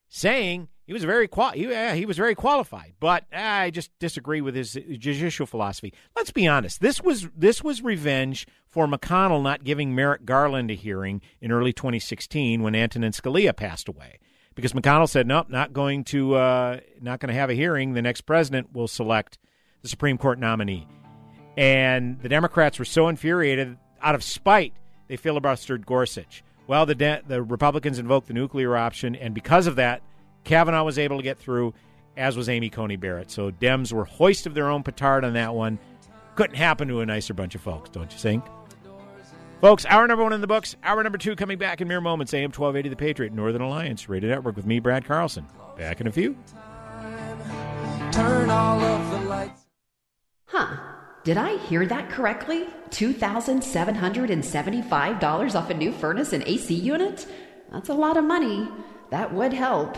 saying he was very qual- he, uh, he was very qualified, but uh, I just disagree with his judicial philosophy. Let's be honest. This was this was revenge for McConnell not giving Merrick Garland a hearing in early twenty sixteen when Antonin Scalia passed away. Because McConnell said, nope, not going to uh, not going to have a hearing. The next president will select the Supreme Court nominee. And the Democrats were so infuriated, out of spite, they filibustered Gorsuch. Well, the de- the Republicans invoked the nuclear option, and because of that, Kavanaugh was able to get through, as was Amy Coney Barrett. So Dems were hoist of their own petard on that one. Couldn't happen to a nicer bunch of folks, don't you think? Folks, hour number one in the books, hour number two coming back in mere moments. A M twelve eighty The Patriot, Northern Alliance Radio Network, with me, Brad Carlson. Back in a few. Turn all of the lights. Huh. Did I hear that correctly? two thousand seven hundred seventy-five dollars off a new furnace and A C unit? That's a lot of money. That would help.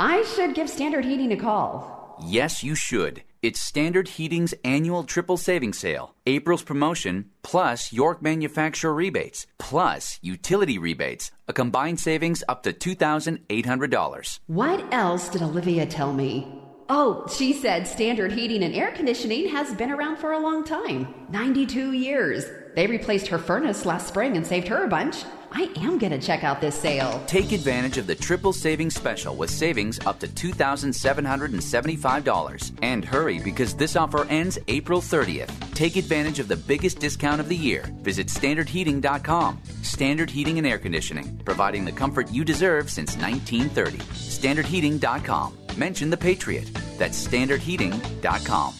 I should give Standard Heating a call. Yes, you should. It's Standard Heating's annual triple savings sale, April's promotion, plus York manufacturer rebates, plus utility rebates, a combined savings up to two thousand eight hundred dollars. What else did Olivia tell me? Oh, she said Standard Heating and Air Conditioning has been around for a long time, ninety-two years. They replaced her furnace last spring and saved her a bunch. I am going to check out this sale. Take advantage of the triple savings special with savings up to two thousand seven hundred seventy-five dollars. And hurry, because this offer ends April thirtieth. Take advantage of the biggest discount of the year. Visit standard heating dot com. Standard Heating and Air Conditioning, providing the comfort you deserve since nineteen thirty. standard heating dot com. Mention the Patriot. That's standard heating dot com.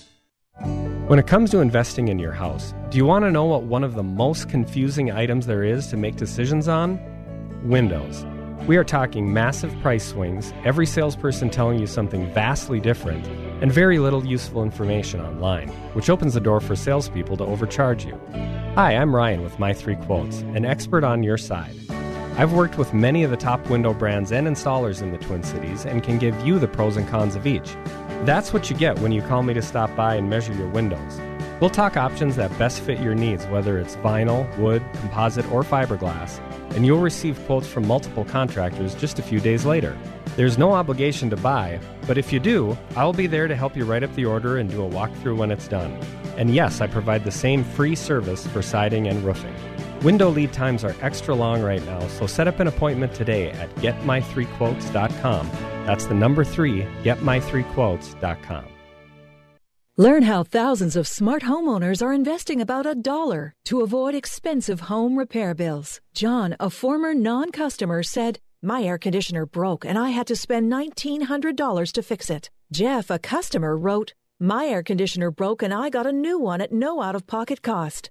When it comes to investing in your house, do you want to know what one of the most confusing items there is to make decisions on? Windows. We are talking massive price swings, every salesperson telling you something vastly different, and very little useful information online, which opens the door for salespeople to overcharge you. Hi, I'm Ryan with My Three Quotes, an expert on your side. I've worked with many of the top window brands and installers in the Twin Cities and can give you the pros and cons of each. That's what you get when you call me to stop by and measure your windows. We'll talk options that best fit your needs, whether it's vinyl, wood, composite, or fiberglass, and you'll receive quotes from multiple contractors just a few days later. There's no obligation to buy, but if you do, I'll be there to help you write up the order and do a walkthrough when it's done. And yes, I provide the same free service for siding and roofing. Window lead times are extra long right now, so set up an appointment today at get my three quotes dot com. That's the number three, get my three quotes dot com. Learn how thousands of smart homeowners are investing about a dollar to avoid expensive home repair bills. John, a former non-customer, said, "My air conditioner broke and I had to spend nineteen hundred dollars to fix it." Jeff, a customer, wrote, "My air conditioner broke and I got a new one at no out-of-pocket cost."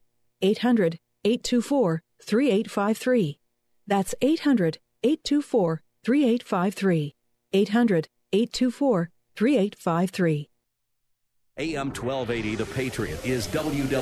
eight hundred, eight two four, three eight five three. That's eight hundred, eight two four, three eight five three. eight hundred, eight two four, three eight five three. A M twelve eighty, The Patriot is W W.